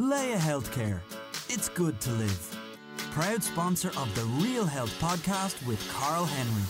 Leia Healthcare. It's good to live. Proud sponsor of the Real Health Podcast with Carl Henry.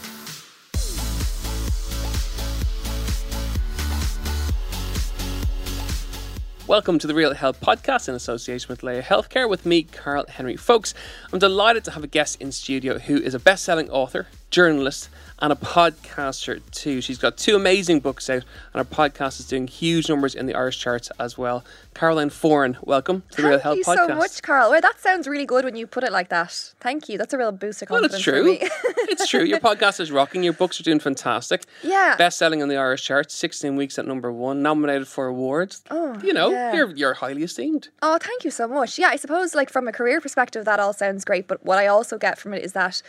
Welcome to the Real Health Podcast in association with Leia Healthcare with me, Carl Henry. Folks, I'm delighted to have a guest in studio who is a best-selling author, journalist, and a podcaster too. She's got two amazing books out, and her podcast is doing huge numbers in the Irish charts as well. Caroline Foran, welcome to the Real Health Podcast. Thank you so much, Carl. Well, that sounds really good when you put it like that. Thank you. That's a real boost of confidence for me. Well, it's true. It's true. Your podcast is rocking. Your books are doing fantastic. Yeah. Best-selling on the Irish charts, 16 weeks at #1, nominated for awards. Oh, you know, yeah. You're highly esteemed. Oh, thank you so much. Yeah, I suppose like from a career perspective, that all sounds great. But what I also get from it is that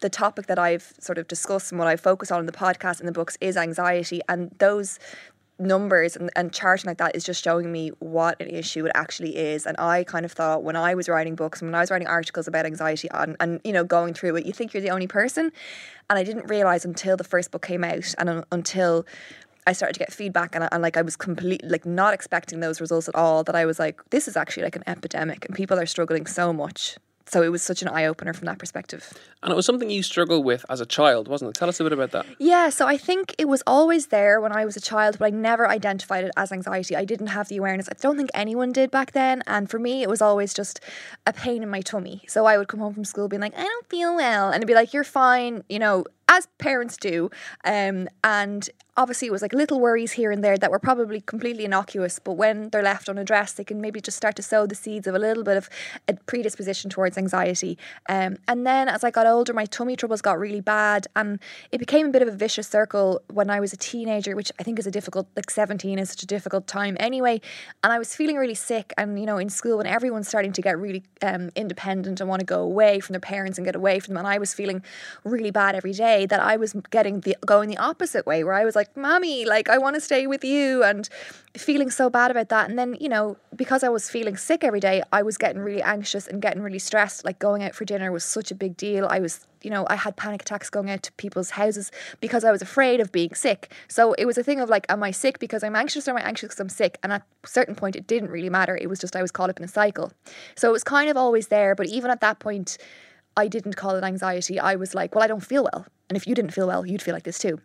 the topic that I've sort of discussed and what I focus on in the podcast and the books is anxiety, and those numbers and charting like that is just showing me what an issue it actually is. And I kind of thought when I was writing books and when I was writing articles about anxiety and you know, going through it, you think you're the only person. And I didn't realise until the first book came out and until I started to get feedback and like I was completely like not expecting those results at all, that I was like, this is actually like an epidemic and people are struggling so much. So it was such an eye-opener from that perspective. And it was something you struggled with as a child, wasn't it? Tell us a bit about that. Yeah, so I think it was always there when I was a child, but I never identified it as anxiety. I didn't have the awareness. I don't think anyone did back then. And for me, it was always just a pain in my tummy. So I would come home from school being like, I don't feel well. And it'd be like, you're fine, you know, as parents do. And obviously it was like little worries here and there that were probably completely innocuous, but when they're left unaddressed, they can maybe just start to sow the seeds of a little bit of a predisposition towards anxiety. And then as I got older, my tummy troubles got really bad and it became a bit of a vicious circle when I was a teenager, which I think is a difficult, like 17 is such a difficult time anyway. And I was feeling really sick and, you know, in school when everyone's starting to get really independent and want to go away from their parents and get away from them. And I was feeling really bad every day, that I was going the opposite way, where I was like, Mommy, like I want to stay with you, and feeling so bad about that. And then, you know, because I was feeling sick every day, I was getting really anxious and getting really stressed. Like going out for dinner was such a big deal. I was, you know, I had panic attacks going out to people's houses because I was afraid of being sick. So it was a thing of like, am I sick because I'm anxious or am I anxious because I'm sick? And at a certain point, it didn't really matter. It was just I was caught up in a cycle. So it was kind of always there. But even at that point, I didn't call it anxiety. I was like, well, I don't feel well. And if you didn't feel well, you'd feel like this too.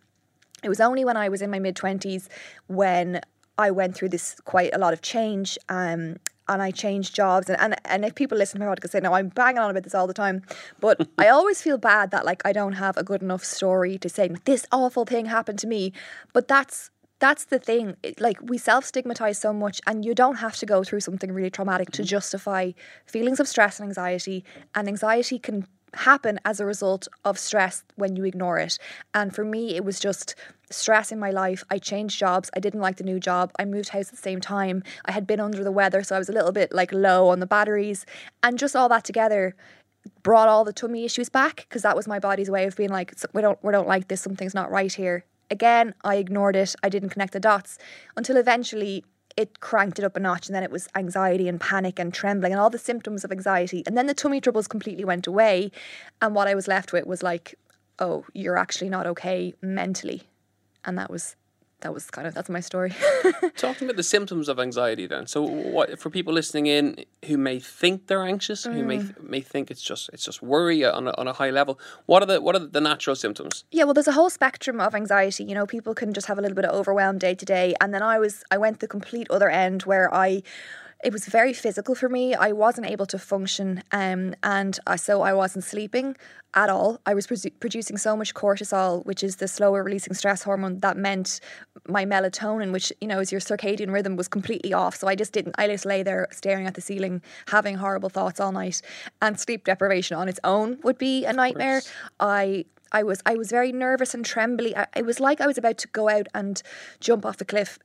It was only when I was in my mid-20s when I went through this quite a lot of change and I changed jobs. And if people listen to my podcast, they know I'm banging on about this all the time. But I always feel bad that like I don't have a good enough story to say, this awful thing happened to me. But that's the thing, like we self-stigmatize so much, and you don't have to go through something really traumatic to justify feelings of stress and anxiety can happen as a result of stress when you ignore it. And for me, it was just stress in my life. I changed jobs. I didn't like the new job. I moved house at the same time. I had been under the weather, so I was a little bit like low on the batteries, and just all that together brought all the tummy issues back, because that was my body's way of being like, we don't like this, something's not right here. Again, I ignored it. I didn't connect the dots until eventually it cranked it up a notch, and then it was anxiety and panic and trembling and all the symptoms of anxiety. And then the tummy troubles completely went away. And what I was left with was like, oh, you're actually not okay mentally. And that was kind of, that's my story. Talking about the symptoms of anxiety then. So what, for people listening in who may think they're anxious, who may think it's just worry on a high level, what are the natural symptoms? Yeah, well, there's a whole spectrum of anxiety. You know, people can just have a little bit of overwhelm day to day. And then I went the complete other end where it was very physical for me. I wasn't able to function, so I wasn't sleeping at all. I was producing so much cortisol, which is the slower releasing stress hormone. That meant my melatonin, which, you know, is your circadian rhythm, was completely off. So I just lay there staring at the ceiling, having horrible thoughts all night. And sleep deprivation on its own would be a nightmare. I was very nervous and trembly. It was like I was about to go out and jump off a cliff,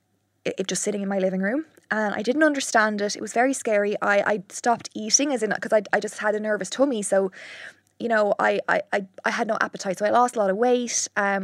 it just sitting in my living room. And I didn't understand it. It was very scary. I stopped eating, as in, because I just had a nervous tummy. So, you know, I had no appetite. So I lost a lot of weight. I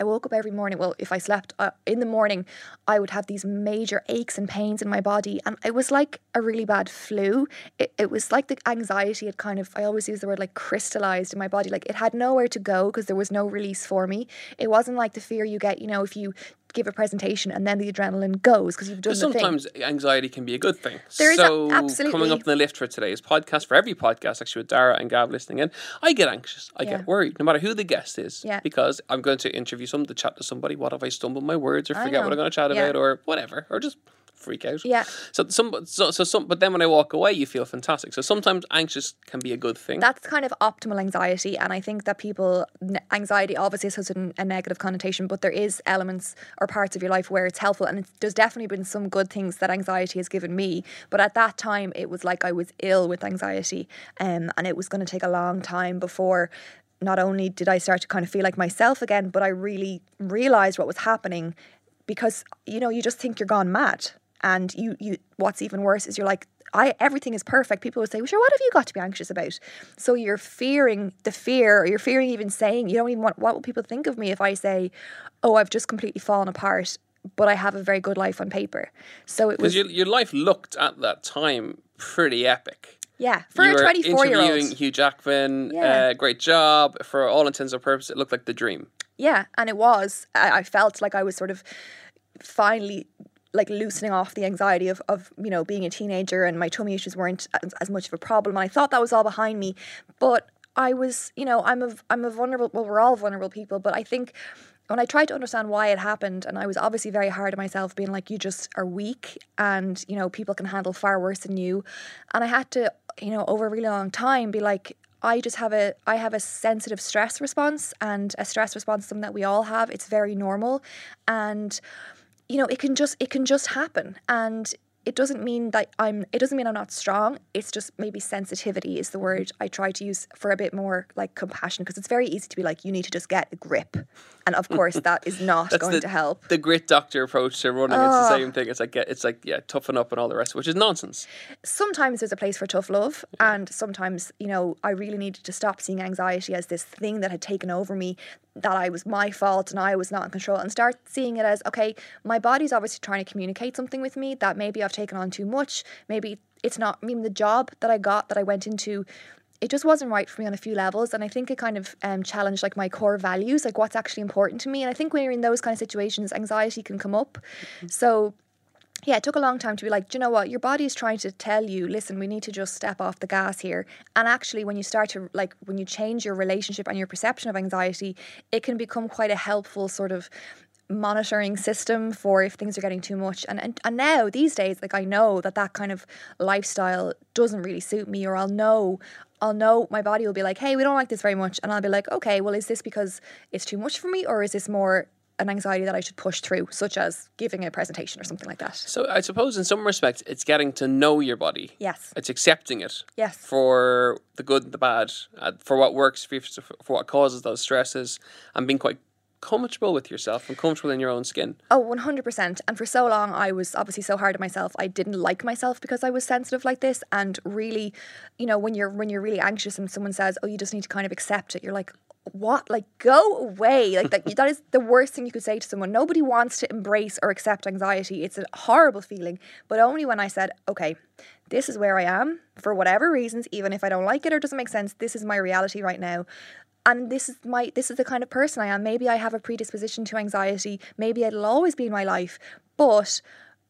woke up every morning. Well, if I slept in the morning, I would have these major aches and pains in my body. And it was like a really bad flu. It was like the anxiety had kind of, I always use the word like crystallized in my body. Like it had nowhere to go because there was no release for me. It wasn't like the fear you get, you know, if you give a presentation and then the adrenaline goes because you've done the thing. Sometimes anxiety can be a good thing. There is absolutely. Coming up in the lift for today's podcast, for every podcast actually with Dara and Gav listening in, I get anxious. I get worried no matter who the guest is because I'm going to interview someone, to chat to somebody. What if I stumble my words or forget what I'm going to chat about or whatever, or just freak out? Yeah. So some. But then when I walk away, you feel fantastic. So sometimes anxious can be a good thing. That's kind of optimal anxiety, and I think that anxiety obviously has a negative connotation, but there is elements or parts of your life where it's helpful, and there's definitely been some good things that anxiety has given me. But at that time, it was like I was ill with anxiety, and it was going to take a long time before. Not only did I start to kind of feel like myself again, but I really realised what was happening because, you know, you just think you're gone mad. And you what's even worse is you're like, everything is perfect. People would say, well, sure, what have you got to be anxious about? So you're fearing the fear, or you're fearing even saying, you don't even want, what will people think of me if I say, oh, I've just completely fallen apart, but I have a very good life on paper. So it was... Because your life looked at that time pretty epic. Yeah, for a 24-year-old. Interviewing Hugh Jackman, great job. For all intents and purposes, it looked like the dream. Yeah, and it was. I felt like I was sort of finally like loosening off the anxiety of you know, being a teenager, and my tummy issues weren't as much of a problem. And I thought that was all behind me. But I was, you know, I'm a vulnerable, well, we're all vulnerable people, but I think... When I tried to understand why it happened, and I was obviously very hard on myself, being like, you just are weak and, you know, people can handle far worse than you. And I had to, you know, over a really long time be like, I have a sensitive stress response, and a stress response is something that we all have. It's very normal. And, you know, it can just happen. And it doesn't mean that I'm not strong. It's just maybe sensitivity is the word I try to use for a bit more like compassion, because it's very easy to be like, you need to just get a grip. And of course that is not going to help. The grit doctor approach to running, it's the same thing. It's like toughen up and all the rest, which is nonsense. Sometimes there's a place for tough love, and sometimes, you know, I really needed to stop seeing anxiety as this thing that had taken over me, that I was my fault and I was not in control, and start seeing it as, okay, my body's obviously trying to communicate something with me that maybe I've taken on too much. Maybe it's not, I mean, the job that I got, that I went into, it just wasn't right for me on a few levels. And I think it kind of challenged like my core values, like what's actually important to me. And I think when you're in those kind of situations, anxiety can come up. Mm-hmm. So yeah, it took a long time to be like, do you know what? Your body is trying to tell you, listen, we need to just step off the gas here. And actually, when you start to, like, when you change your relationship and your perception of anxiety, it can become quite a helpful sort of monitoring system for if things are getting too much. And now, these days, like, I know that kind of lifestyle doesn't really suit me, or I'll know my body will be like, hey, we don't like this very much. And I'll be like, okay, well, is this because it's too much for me, or is this more an anxiety that I should push through, such as giving a presentation or something like that? So I suppose in some respects, it's getting to know your body. Yes. It's accepting it. Yes. For the good and the bad, for what works, for what causes those stresses, and being quite comfortable with yourself and comfortable in your own skin. Oh, 100%. And for so long, I was obviously so hard on myself. I didn't like myself because I was sensitive like this. And really, you know, when you're really anxious and someone says, oh, you just need to kind of accept it, you're like, what? Like, go away. Like, that is the worst thing you could say to someone. Nobody wants to embrace or accept anxiety. It's a horrible feeling. But only when I said, okay, this is where I am for whatever reasons, even if I don't like it or doesn't make sense, this is my reality right now. And this is the kind of person I am. Maybe I have a predisposition to anxiety. Maybe it'll always be in my life. But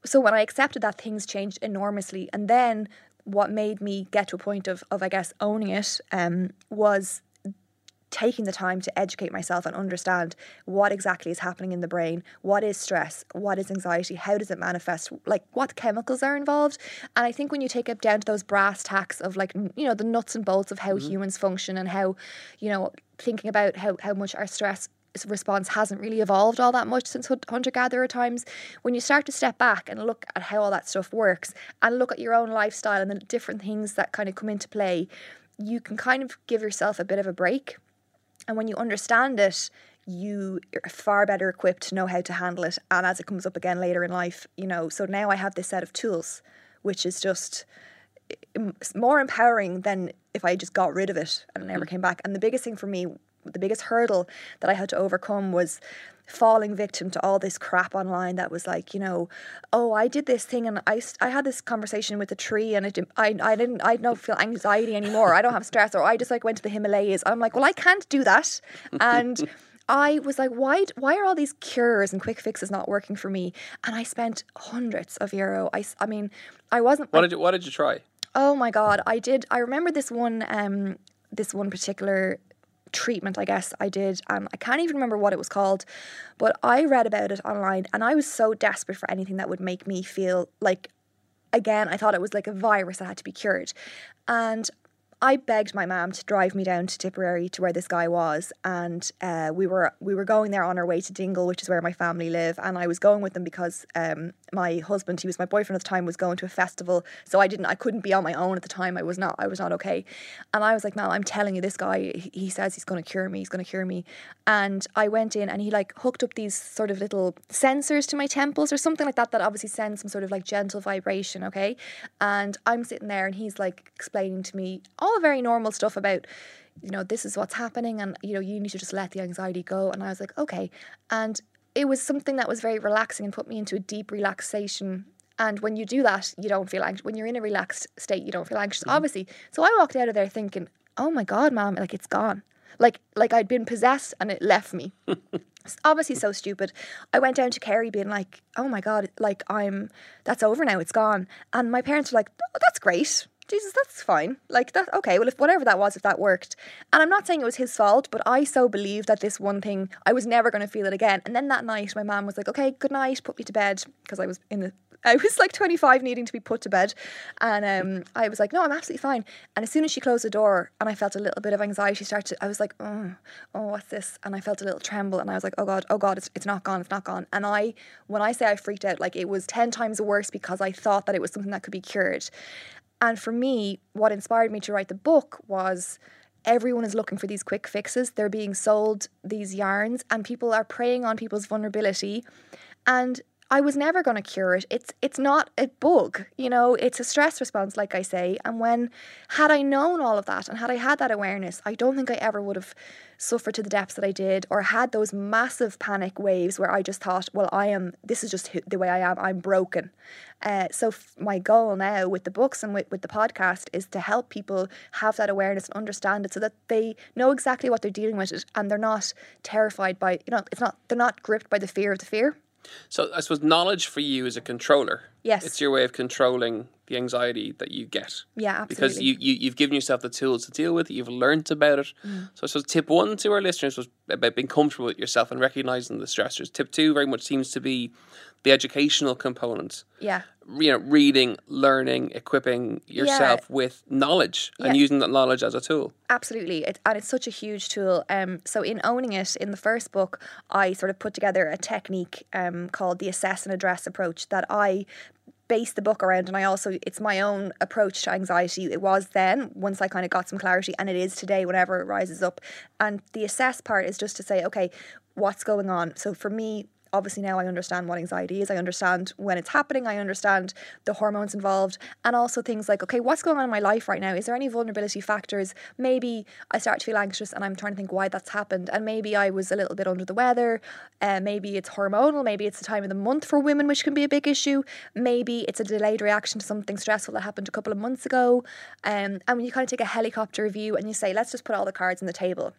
so when I accepted that, things changed enormously. And then what made me get to a point of I guess, owning it was taking the time to educate myself and understand what exactly is happening in the brain. What is stress? What is anxiety? How does it manifest? Like, what chemicals are involved? And I think when you take it down to those brass tacks of, like, you know, the nuts and bolts of how humans function, and how, you know, thinking about how much our stress response hasn't really evolved all that much since hunter-gatherer times, when you start to step back and look at how all that stuff works and look at your own lifestyle and the different things that kind of come into play, you can kind of give yourself a bit of a break. And when you understand it, you are far better equipped to know how to handle it. And as it comes up again later in life, you know, so now I have this set of tools, which is just more empowering than if I just got rid of it and never came back. And the biggest thing for me, the biggest hurdle that I had to overcome was falling victim to all this crap online that was like, you know, oh, I did this thing and I had this conversation with a tree and I don't feel anxiety anymore. I don't have stress, or I just like went to the Himalayas. I'm like, well, I can't do that. And I was like, why are all these cures and quick fixes not working for me? And I spent hundreds of euro. I mean, I wasn't... What did you try? Oh my God, I did. I remember this one particular treatment, I guess I did. I can't even remember what it was called, but I read about it online and I was so desperate for anything that would make me feel like, again, I thought it was like a virus that had to be cured. And I begged my mum to drive me down to Tipperary to where this guy was, and we were going there on our way to Dingle, which is where my family live, and I was going with them because my husband, he was my boyfriend at the time, was going to a festival, so I couldn't be on my own at the time. I was not okay, and I was like, Mum, I'm telling you, this guy, he says he's going to cure me, and I went in and he like hooked up these sort of little sensors to my temples or something like that obviously sends some sort of like gentle vibration, okay, and I'm sitting there and he's like explaining to me all very normal stuff about, you know, this is what's happening and, you know, you need to just let the anxiety go. And I was like, okay. And it was something that was very relaxing and put me into a deep relaxation. And when you do that, you don't feel anxious. When you're in a relaxed state, you don't feel anxious, obviously. So I walked out of there thinking, oh my God, Mom, like it's gone. Like I'd been possessed and it left me. It's obviously so stupid. I went down to Kerry being like, oh my God, like that's over now, it's gone. And my parents were like, oh, that's great. Jesus, that's fine. Like that, okay, well, if whatever that was, if that worked. And I'm not saying it was his fault, but I so believed that this one thing, I was never going to feel it again. And then that night, my mum was like, okay, good night, put me to bed. Because I was like 25 needing to be put to bed. And I was like, no, I'm absolutely fine. And as soon as she closed the door and I felt a little bit of anxiety I was like, oh, what's this? And I felt a little tremble and I was like, oh God, it's not gone. And when I say I freaked out, like it was 10 times worse because I thought that it was something that could be cured. And for me, what inspired me to write the book was everyone is looking for these quick fixes. They're being sold these yarns and people are preying on people's vulnerability. And I was never going to cure it. It's not a bug, you know, it's a stress response, like I say. And had I known all of that and had I had that awareness, I don't think I ever would have suffered to the depths that I did or had those massive panic waves where I just thought, well, this is just the way I am. I'm broken. So my goal now with the books and with the podcast is to help people have that awareness and understand it so that they know exactly what they're dealing with and they're not terrified by, you know, they're not gripped by the fear of the fear. So I suppose knowledge for you is a controller. Yes. It's your way of controlling the anxiety that you get. Yeah, absolutely. Because you've given yourself the tools to deal with it. You've learnt about it. Mm. So I suppose tip one to our listeners was about being comfortable with yourself and recognising the stressors. Tip two very much seems to be the educational component. Yeah. You know, reading, learning, equipping yourself with knowledge and using that knowledge as a tool. Absolutely. And it's such a huge tool. So in Owning It, in the first book, I sort of put together a technique called the assess and address approach that I base the book around, and it's my own approach to anxiety. It was then, once I kind of got some clarity, and it is today whenever it rises up. And the assess part is just to say, okay, what's going on? So for me, obviously now I understand what anxiety is. I understand when it's happening. I understand the hormones involved and also things like, okay, what's going on in my life right now? Is there any vulnerability factors? Maybe I start to feel anxious and I'm trying to think why that's happened. And maybe I was a little bit under the weather. Maybe it's hormonal. Maybe it's the time of the month for women, which can be a big issue. Maybe it's a delayed reaction to something stressful that happened a couple of months ago. And when you kind of take a helicopter view and you say, let's just put all the cards on the table.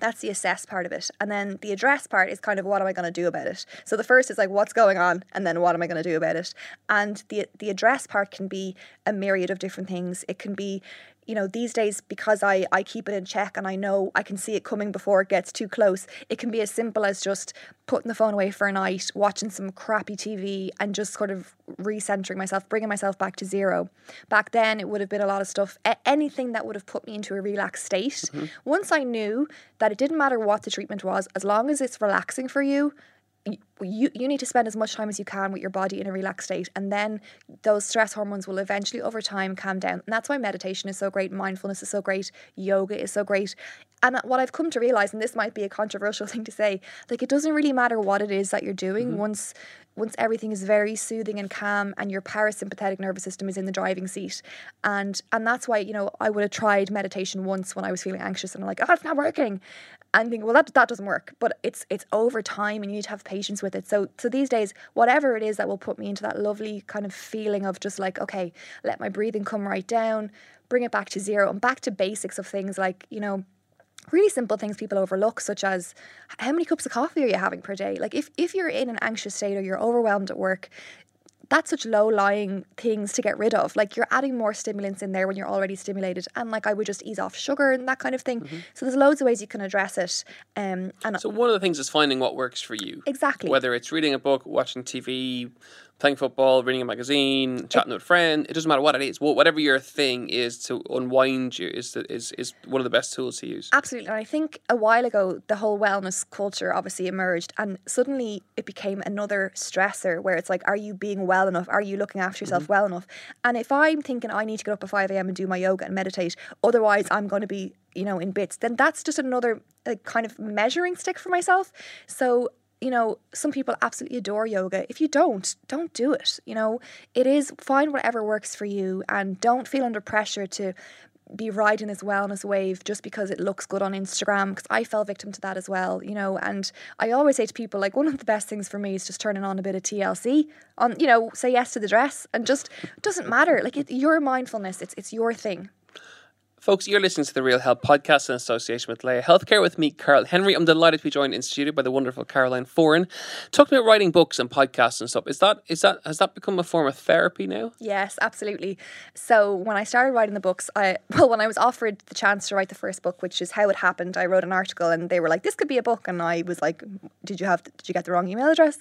That's the assess part of it. And then the address part is kind of what am I going to do about it? So the first is like, what's going on? And then what am I going to do about it? And the address part can be a myriad of different things. It can be, you know, these days, because I keep it in check and I know I can see it coming before it gets too close. It can be as simple as just putting the phone away for a night, watching some crappy TV and just sort of recentering myself, bringing myself back to zero. Back then, it would have been a lot of stuff, anything that would have put me into a relaxed state. Mm-hmm. Once I knew that it didn't matter what the treatment was, as long as it's relaxing for you, you need to spend as much time as you can with your body in a relaxed state, and then those stress hormones will eventually over time calm down. And that's why meditation is so great, mindfulness is so great, yoga is so great. And what I've come to realize, and this might be a controversial thing to say, like it doesn't really matter what it is that you're doing. Mm-hmm. Once everything is very soothing and calm and your parasympathetic nervous system is in the driving seat. And that's why, you know, I would have tried meditation once when I was feeling anxious and I'm like, oh, it's not working. And think, well, that doesn't work. But it's over time and you need to have patience with it. So these days, whatever it is that will put me into that lovely kind of feeling of just like, okay, let my breathing come right down, bring it back to zero and back to basics of things like, you know, really simple things people overlook, such as how many cups of coffee are you having per day? Like if you're in an anxious state or you're overwhelmed at work, that's such low-lying things to get rid of. Like you're adding more stimulants in there when you're already stimulated. And like I would just ease off sugar and that kind of thing. Mm-hmm. So there's loads of ways you can address it. And so one of the things is finding what works for you. Exactly. Whether it's reading a book, watching TV, playing football, reading a magazine, chatting with a friend. It doesn't matter what it is. Whatever your thing is to unwind you is one of the best tools to use. Absolutely. And I think a while ago, the whole wellness culture obviously emerged, and suddenly it became another stressor where it's like, are you being well enough? Are you looking after yourself well enough? And if I'm thinking I need to get up at 5 a.m. and do my yoga and meditate, otherwise I'm going to be, you know, in bits, then that's just another kind of measuring stick for myself. So you know, some people absolutely adore yoga. If you don't do it. You know, it is, find whatever works for you, and don't feel under pressure to be riding this wellness wave just because it looks good on Instagram, because I fell victim to that as well, you know. And I always say to people, like, one of the best things for me is just turning on a bit of TLC on, you know, Say Yes to the Dress, and just doesn't matter. Like your mindfulness, it's your thing. Folks, you're listening to The Real Health Podcast in association with Leia Healthcare with me, Carl Henry. I'm delighted to be joined in studio by the wonderful Caroline Foran. Talking about writing books and podcasts and stuff, has that become a form of therapy now? Yes, absolutely. So when I started writing the books, when I was offered the chance to write the first book, which is how it happened, I wrote an article and they were like, this could be a book. And I was like, did you get the wrong email address?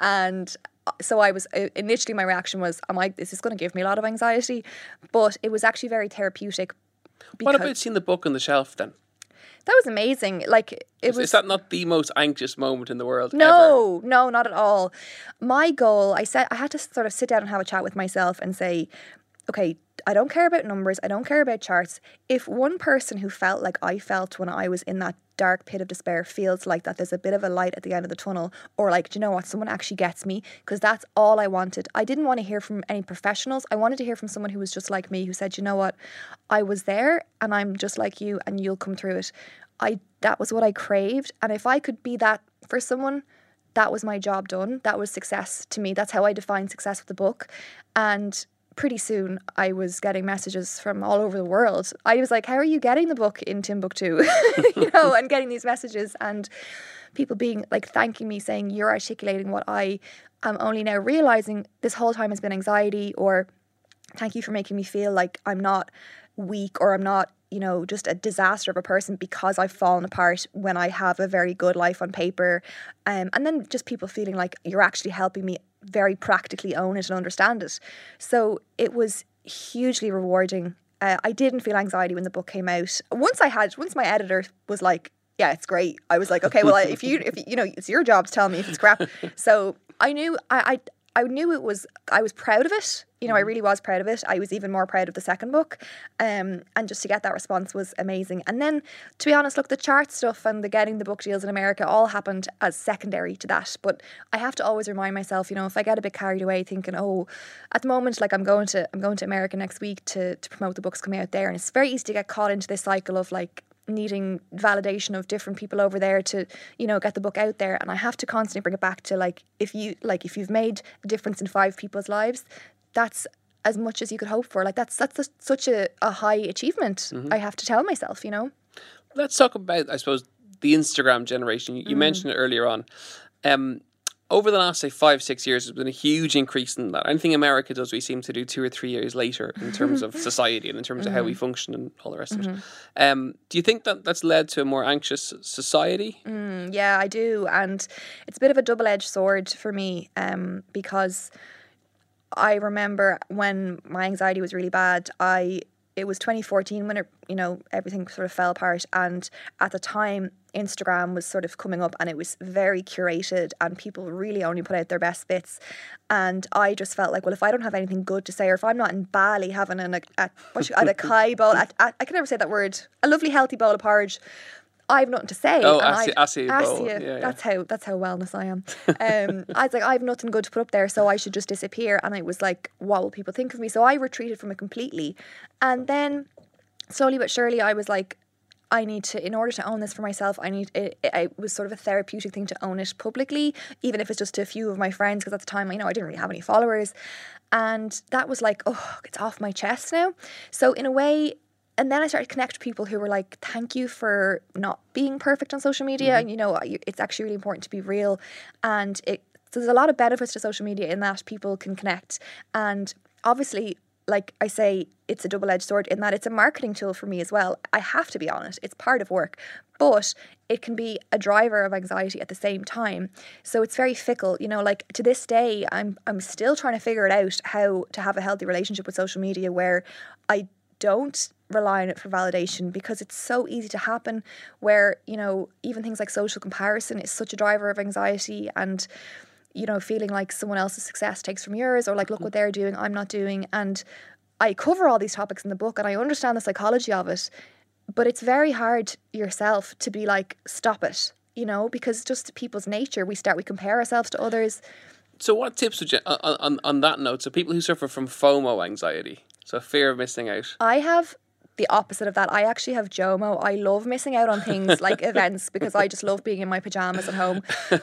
And so I was, initially my reaction was, this is going to give me a lot of anxiety, but it was actually very therapeutic. What about seeing the book on the shelf then? That was amazing. Like is that not the most anxious moment in the world? No, ever? No, not at all. My goal, I had to sort of sit down and have a chat with myself and say, okay, I don't care about numbers. I don't care about charts. If one person who felt like I felt when I was in that dark pit of despair feels like that, there's a bit of a light at the end of the tunnel, or like, do you know what? Someone actually gets me, because that's all I wanted. I didn't want to hear from any professionals. I wanted to hear from someone who was just like me, who said, you know what? I was there and I'm just like you, and you'll come through it. That was what I craved. And if I could be that for someone, that was my job done. That was success to me. That's how I define success with the book. And pretty soon I was getting messages from all over the world. I was like, how are you getting the book in Timbuktu? You know, and getting these messages and people being like, thanking me, saying, you're articulating what I am only now realizing this whole time has been anxiety, or thank you for making me feel like I'm not weak, or I'm not, you know, just a disaster of a person because I've fallen apart when I have a very good life on paper. And then just people feeling like you're actually helping me very practically own it and understand it. So it was hugely rewarding. I didn't feel anxiety when the book came out. Once my editor was like, yeah, it's great, I was like, okay, well, if you know, it's your job to tell me if it's crap. So I knew, I knew it was, I was proud of it. You know, I really was proud of it. I was even more proud of the second book. And just to get that response was amazing. And then, to be honest, look, the chart stuff and the getting the book deals in America all happened as secondary to that. But I have to always remind myself, you know, if I get a bit carried away thinking, oh, at the moment, like I'm going to America next week to promote the books coming out there. And it's very easy to get caught into this cycle of like, needing validation of different people over there to, you know, get the book out there. And I have to constantly bring it back to like, if you've made a difference in 5 people's lives, that's as much as you could hope for. Like that's such a high achievement. I have to tell myself, you know. Let's talk about, I suppose, the Instagram generation. You mentioned it earlier on. Over the last, say, 5-6 years, there's been a huge increase in that. Anything America does, we seem to do 2 or 3 years later in terms of society and in terms of how we function and all the rest of it. Do you think that's led to a more anxious society? Yeah, I do. And it's a bit of a double-edged sword for me, because I remember when my anxiety was really bad, it was 2014 when, you know, everything sort of fell apart. And at the time, Instagram was sort of coming up and it was very curated and people really only put out their best bits. And I just felt like, well, if I don't have anything good to say, or if I'm not in Bali having a kai bowl, I can never say that word, a lovely healthy bowl of porridge, I have nothing to say. Oh, Asya bowl. Yeah. That's how wellness I am. I was like, I have nothing good to put up there, so I should just disappear. And I was like, what will people think of me? So I retreated from it completely. And then slowly but surely I was like, I need to, in order to own this for myself, it was sort of a therapeutic thing to own it publicly, even if it's just to a few of my friends, because at the time, you know, I didn't really have any followers. And that was like, oh, it's off my chest now. So in a way, And then I started to connect with people who were like, thank you for not being perfect on social media. Mm-hmm. And, you know, it's actually really important to be real. And so there's a lot of benefits to social media in that people can connect. And obviously, like I say, it's a double-edged sword in that it's a marketing tool for me as well. I have to be on it. It's part of work. But it can be a driver of anxiety at the same time. So it's very fickle. You know, like to this day, I'm still trying to figure it out how to have a healthy relationship with social media where I don't rely on it for validation, because it's so easy to happen where, you know, even things like social comparison is such a driver of anxiety, and, you know, feeling like someone else's success takes from yours, or like, look what they're doing, I'm not doing. And I cover all these topics in the book and I understand the psychology of it, but it's very hard yourself to be like, stop it, you know, because just people's nature, we compare ourselves to others. So what tips would you, on that note, so people who suffer from FOMO anxiety, so fear of missing out? I have the opposite of that. I actually have JOMO. I love missing out on things like events, because I just love being in my pajamas at home.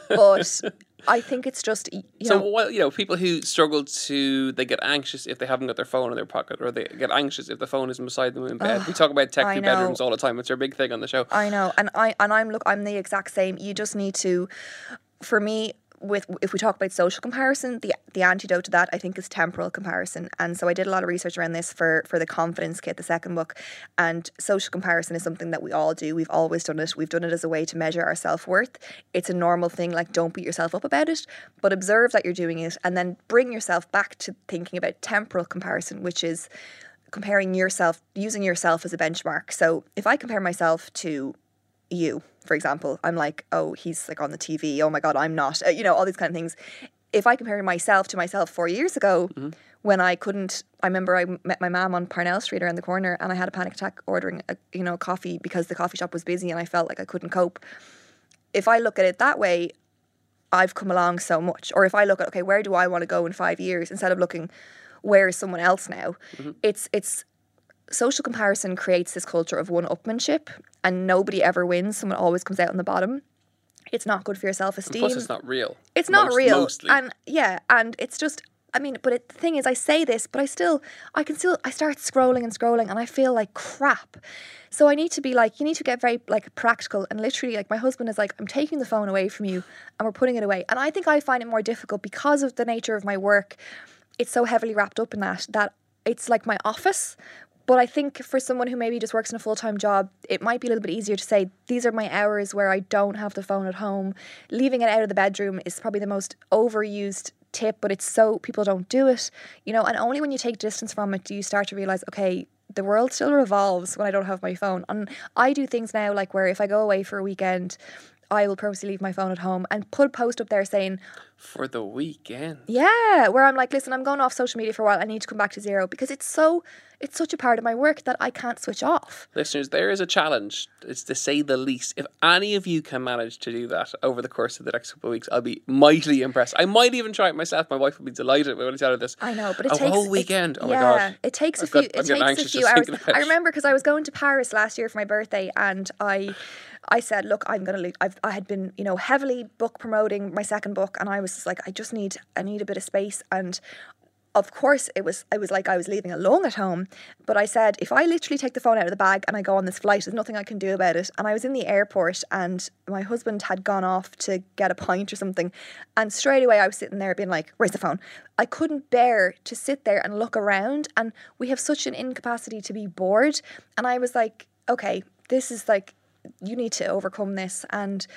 But I think it's just, people who struggle to, they get anxious if they haven't got their phone in their pocket, or they get anxious if the phone isn't beside them in bed. We talk about tech through bedrooms all the time. It's our big thing on the show. I know. And I'm the exact same. You just need to, for me, if we talk about social comparison, the antidote to that, I think, is temporal comparison. And so I did a lot of research around this for the Confidence Kit, the second book. And social comparison is something that we all do. We've always done it. We've done it as a way to measure our self-worth. It's a normal thing. Like, don't beat yourself up about it, but observe that you're doing it, and then bring yourself back to thinking about temporal comparison, which is comparing yourself, using yourself as a benchmark. So if I compare myself to you, for example, I'm like, oh, he's like on the TV, oh my God, I'm not, you know, all these kind of things. If I compare myself to myself 4 years ago, mm-hmm. when I couldn't, I remember I met my mum on Parnell Street around the corner, and I had a panic attack ordering a coffee because the coffee shop was busy and I felt like I couldn't cope. If I look at it that way, I've come along so much. Or if I look at, okay, where do I want to go in 5 years, instead of looking, where is someone else now? Mm-hmm. It's social comparison creates this culture of one-upmanship, and nobody ever wins. Someone always comes out on the bottom. It's not good for your self-esteem. And plus, it's not real. It's not real. Mostly. And it's just, I mean, but the thing is, I say this, but I start scrolling and I feel like crap. So I need to be like, you need to get very like practical, and literally like my husband is like, I'm taking the phone away from you and we're putting it away. And I think I find it more difficult because of the nature of my work. It's so heavily wrapped up in that it's like my office. But I think for someone who maybe just works in a full-time job, it might be a little bit easier to say, these are my hours where I don't have the phone at home. Leaving it out of the bedroom is probably the most overused tip, but it's so people don't do it, you know, and only when you take distance from it do you start to realize, okay, the world still revolves when I don't have my phone. And I do things now like where if I go away for a weekend, I will purposely leave my phone at home and put a post up there saying, for the weekend. Yeah, where I'm like, listen, I'm going off social media for a while. I need to come back to zero, because it's such a part of my work that I can't switch off. Listeners, there is a challenge. It's to say the least. If any of you can manage to do that over the course of the next couple of weeks, I'll be mightily impressed. I might even try it myself. My wife would be delighted when I tell her this. I know, but it takes a whole weekend. Oh yeah, my God. It takes a few hours. I remember because I was going to Paris last year for my birthday, and I said, look, I'm going to leave. I had been, you know, heavily book promoting my second book, and I was just like, I need a bit of space. And of course I was like, I was leaving alone at home, but I said, if I literally take the phone out of the bag and I go on this flight, there's nothing I can do about it. And I was in the airport, and my husband had gone off to get a pint or something, and straight away I was sitting there being like, where's the phone? I couldn't bear to sit there and look around, and we have such an incapacity to be bored. And I was like, okay, this is like, you need to overcome this. And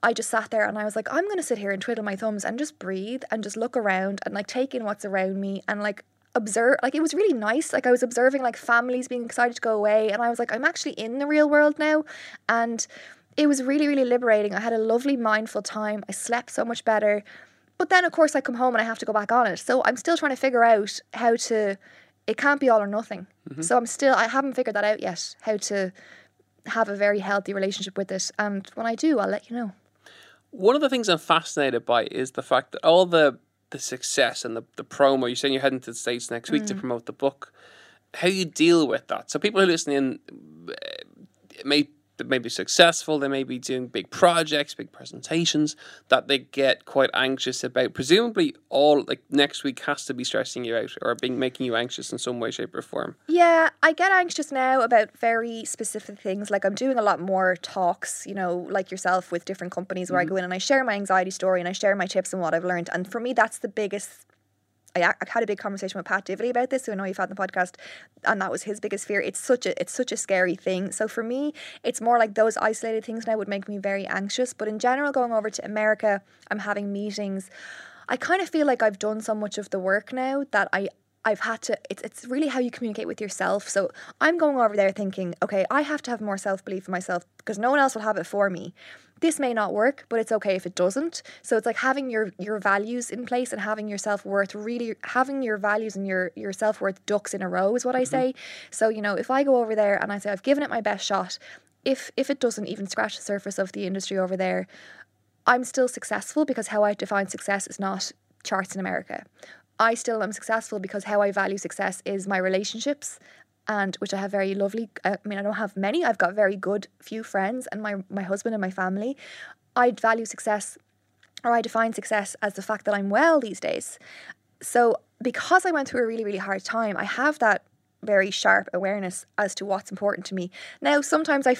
I just sat there and I was like, I'm going to sit here and twiddle my thumbs and just breathe and just look around and like take in what's around me and like observe. Like, it was really nice. Like, I was observing like families being excited to go away, and I was like, I'm actually in the real world now. And it was really, really liberating. I had a lovely mindful time. I slept so much better. But then of course I come home and I have to go back on it. So I'm still trying to figure out how to, it can't be all or nothing. Mm-hmm. So I haven't figured that out yet, how to have a very healthy relationship with it. And when I do, I'll let you know. One of the things I'm fascinated by is the fact that all the success and the promo, you're saying you're heading to the States next week to promote the book, how you deal with that. So people who listen in may They may be successful, they may be doing big projects, big presentations that they get quite anxious about. Presumably all like next week has to be stressing you out or being making you anxious in some way, shape or form. Yeah, I get anxious now about very specific things. Like I'm doing a lot more talks, you know, like yourself with different companies where I go in and I share my anxiety story and I share my tips and what I've learned. And for me, that's the biggest... I had a big conversation with Pat Dively about this, who I know you've had on the podcast, and that was his biggest fear. It's such a scary thing. So for me, it's more like those isolated things now would make me very anxious. But in general, going over to America, I'm having meetings. I kind of feel like I've done so much of the work now that I've had to, it's really how you communicate with yourself. So I'm going over there thinking, okay, I have to have more self-belief in myself because no one else will have it for me. This may not work, but it's okay if it doesn't. So it's like having your values in place and having your self-worth, really having your values and your self-worth ducks in a row is what I say. So, you know, if I go over there and I say, I've given it my best shot, if it doesn't even scratch the surface of the industry over there, I'm still successful because how I define success is not charts in America. I still am successful because how I value success is my relationships, and which I have very lovely, I mean, I don't have many, I've got very good few friends and my husband and my family. I value success, or I define success as the fact that I'm well these days. So because I went through a really, really hard time, I have that very sharp awareness as to what's important to me. Now, sometimes I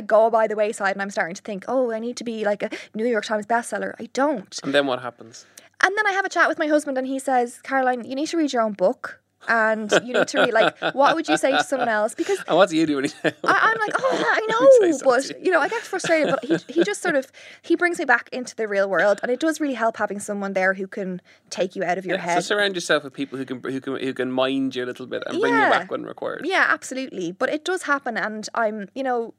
go by the wayside and I'm starting to think, oh, I need to be like a New York Times bestseller. I don't. And then what happens? And then I have a chat with my husband and he says, Caroline, you need to read your own book. And you need to read, like, what would you say to someone else? Because and what do you do when you say? I'm like, oh, I know, but, you know, I get frustrated. But he just sort of, he brings me back into the real world. And it does really help having someone there who can take you out of your head. So surround yourself with people who can mind you a little bit and bring you back when required. Yeah, absolutely. But it does happen. And I'm, you know,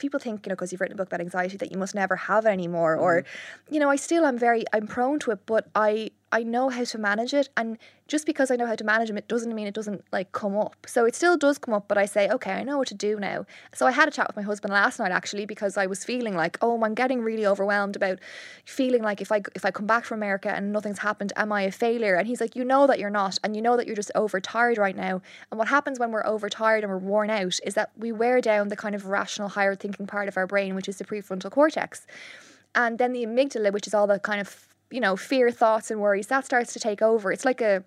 people think, you know, because you've written a book about anxiety that you must never have it anymore. Or, you know, I'm prone to it, but I know how to manage it. And just because I know how to manage it, it doesn't mean it doesn't like come up. So it still does come up, but I say, okay, I know what to do now. So I had a chat with my husband last night actually, because I was feeling like, oh, I'm getting really overwhelmed about feeling like if I come back from America and nothing's happened, am I a failure? And he's like, you know that you're not. And you know that you're just overtired right now. And what happens when we're overtired and we're worn out is that we wear down the kind of rational, higher thinking part of our brain, which is the prefrontal cortex. And then the amygdala, which is all the kind of, you know, fear, thoughts and worries, that starts to take over. It's like an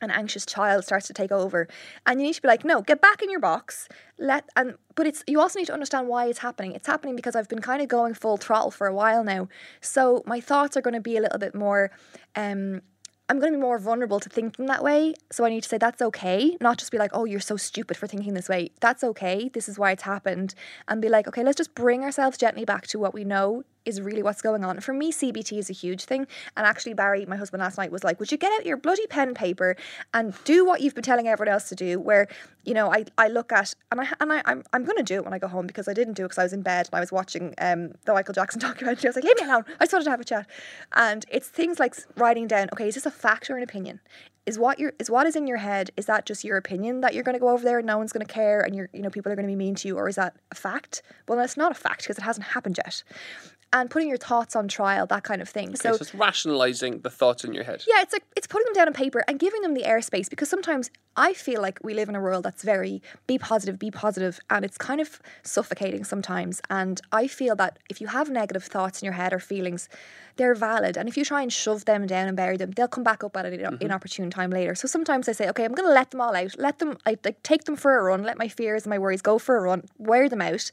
anxious child starts to take over. And you need to be like, no, get back in your box. But you also need to understand why it's happening. It's happening because I've been kind of going full throttle for a while now. So my thoughts are going to be a little bit more, I'm going to be more vulnerable to thinking that way. So I need to say that's okay. Not just be like, oh, you're so stupid for thinking this way. That's okay. This is why it's happened. And be like, okay, let's just bring ourselves gently back to what we know is really what's going on. For me, CBT is a huge thing. And actually, Barry, my husband last night, was like, would you get out your bloody pen and paper and do what you've been telling everyone else to do, where, you know, I look at, I'm going to do it when I go home, because I didn't do it because I was in bed and I was watching the Michael Jackson documentary. I was like, leave me alone. I just wanted to have a chat. And it's things like writing down, okay, is this a fact or an opinion? Is what is in your head, is that just your opinion that you're going to go over there and no one's going to care and you're, you know, people are going to be mean to you, or is that a fact? Well, that's not a fact because it hasn't happened yet. And putting your thoughts on trial, that kind of thing. Okay, so it's rationalising the thoughts in your head. Yeah, it's like it's putting them down on paper and giving them the airspace, because sometimes I feel like we live in a world that's very be positive, and it's kind of suffocating sometimes. And I feel that if you have negative thoughts in your head or feelings, they're valid. And if you try and shove them down and bury them, they'll come back up at an inopportune time later. So sometimes I say, okay, I'm going to let them all out. Like take them for a run. Let my fears and my worries go for a run. Wear them out.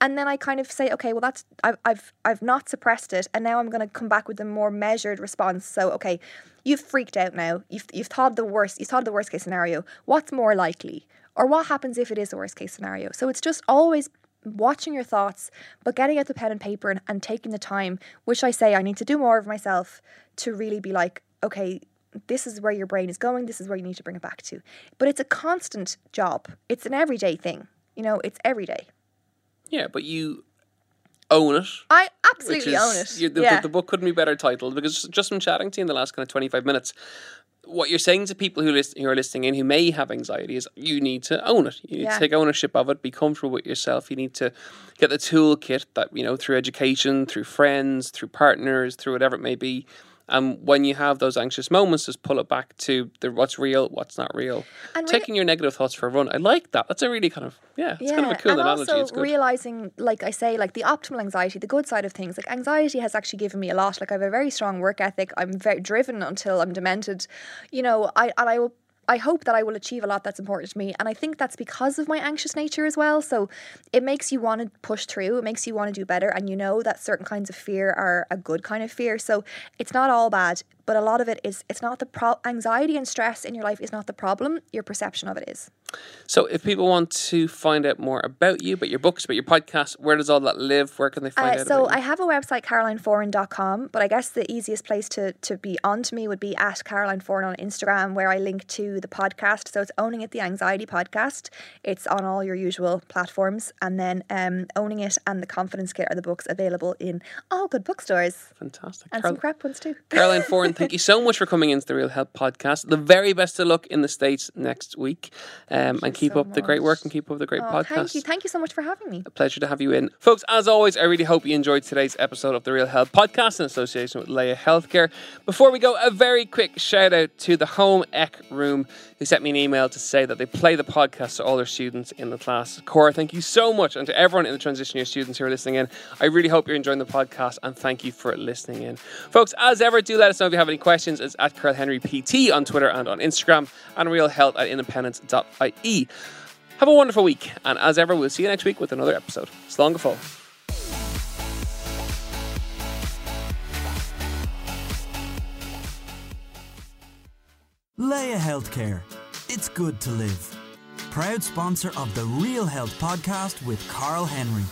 And then I kind of say, okay, well, that's I've not suppressed it, and now I'm going to come back with a more measured response. So, okay, you've freaked out now. You've thought the worst. You've thought the worst case scenario. What's more likely, or what happens if it is the worst case scenario? So it's just always watching your thoughts, but getting out the pen and paper and taking the time, which I say I need to do more of myself, to really be like, okay, this is where your brain is going. This is where you need to bring it back to. But it's a constant job. It's an everyday thing. You know, it's every day. Yeah, but you own it. I absolutely own it. The book couldn't be better titled, because just from chatting to you in the last kind of 25 minutes, what you're saying to people who are listening in who may have anxiety is you need to own it. You need to take ownership of it, be comfortable with yourself. You need to get the toolkit that, you know, through education, through friends, through partners, through whatever it may be, And when you have those anxious moments, just pull it back to the what's real, what's not real. And taking your negative thoughts for a run. I like that. That's a really kind of, it's kind of a cool analogy. And also it's good. Realising, like I say, like the optimal anxiety, the good side of things. Like anxiety has actually given me a lot. Like I have a very strong work ethic. I'm very driven until I'm demented. You know, I hope that I will achieve a lot that's important to me. And I think that's because of my anxious nature as well. So it makes you want to push through. It makes you want to do better. And you know that certain kinds of fear are a good kind of fear. So it's not all bad, but a lot of it is, it's not the anxiety and stress in your life is not the problem. Your perception of it is. So if people want to find out more about you, about your books, about your podcast, where does all that live? Where can they find out? So I have a website, carolineforan.com, but I guess the easiest place to be on to me would be at Caroline Foran on Instagram, where I link to the podcast. So it's Owning It, the Anxiety Podcast. It's on all your usual platforms. And then Owning It and The Confidence Kit are the books available in all good bookstores. Fantastic. And some crap ones too. Caroline Foran, thank you so much for coming into the Real Health Podcast. The very best of luck in the States next week. And keep up the great work and keep up the great podcast. Thank you. Thank you so much for having me. A pleasure to have you in. Folks, as always, I really hope you enjoyed today's episode of The Real Health Podcast in association with Leia Healthcare. Before we go, a very quick shout out to the Home Ec Room, who sent me an email to say that they play the podcast to all their students in the class. Cora, thank you so much. And to everyone in the transition year students who are listening in, I really hope you're enjoying the podcast and thank you for listening in. Folks, as ever, do let us know if you have any questions. It's at Carl Henry PT on Twitter and on Instagram, and Real Health at independence.com. I.e. Have a wonderful week, and as ever, we'll see you next week with another episode. Slán go fóill. Leia Healthcare. It's good to live. Proud sponsor of the Real Health Podcast with Carl Henry.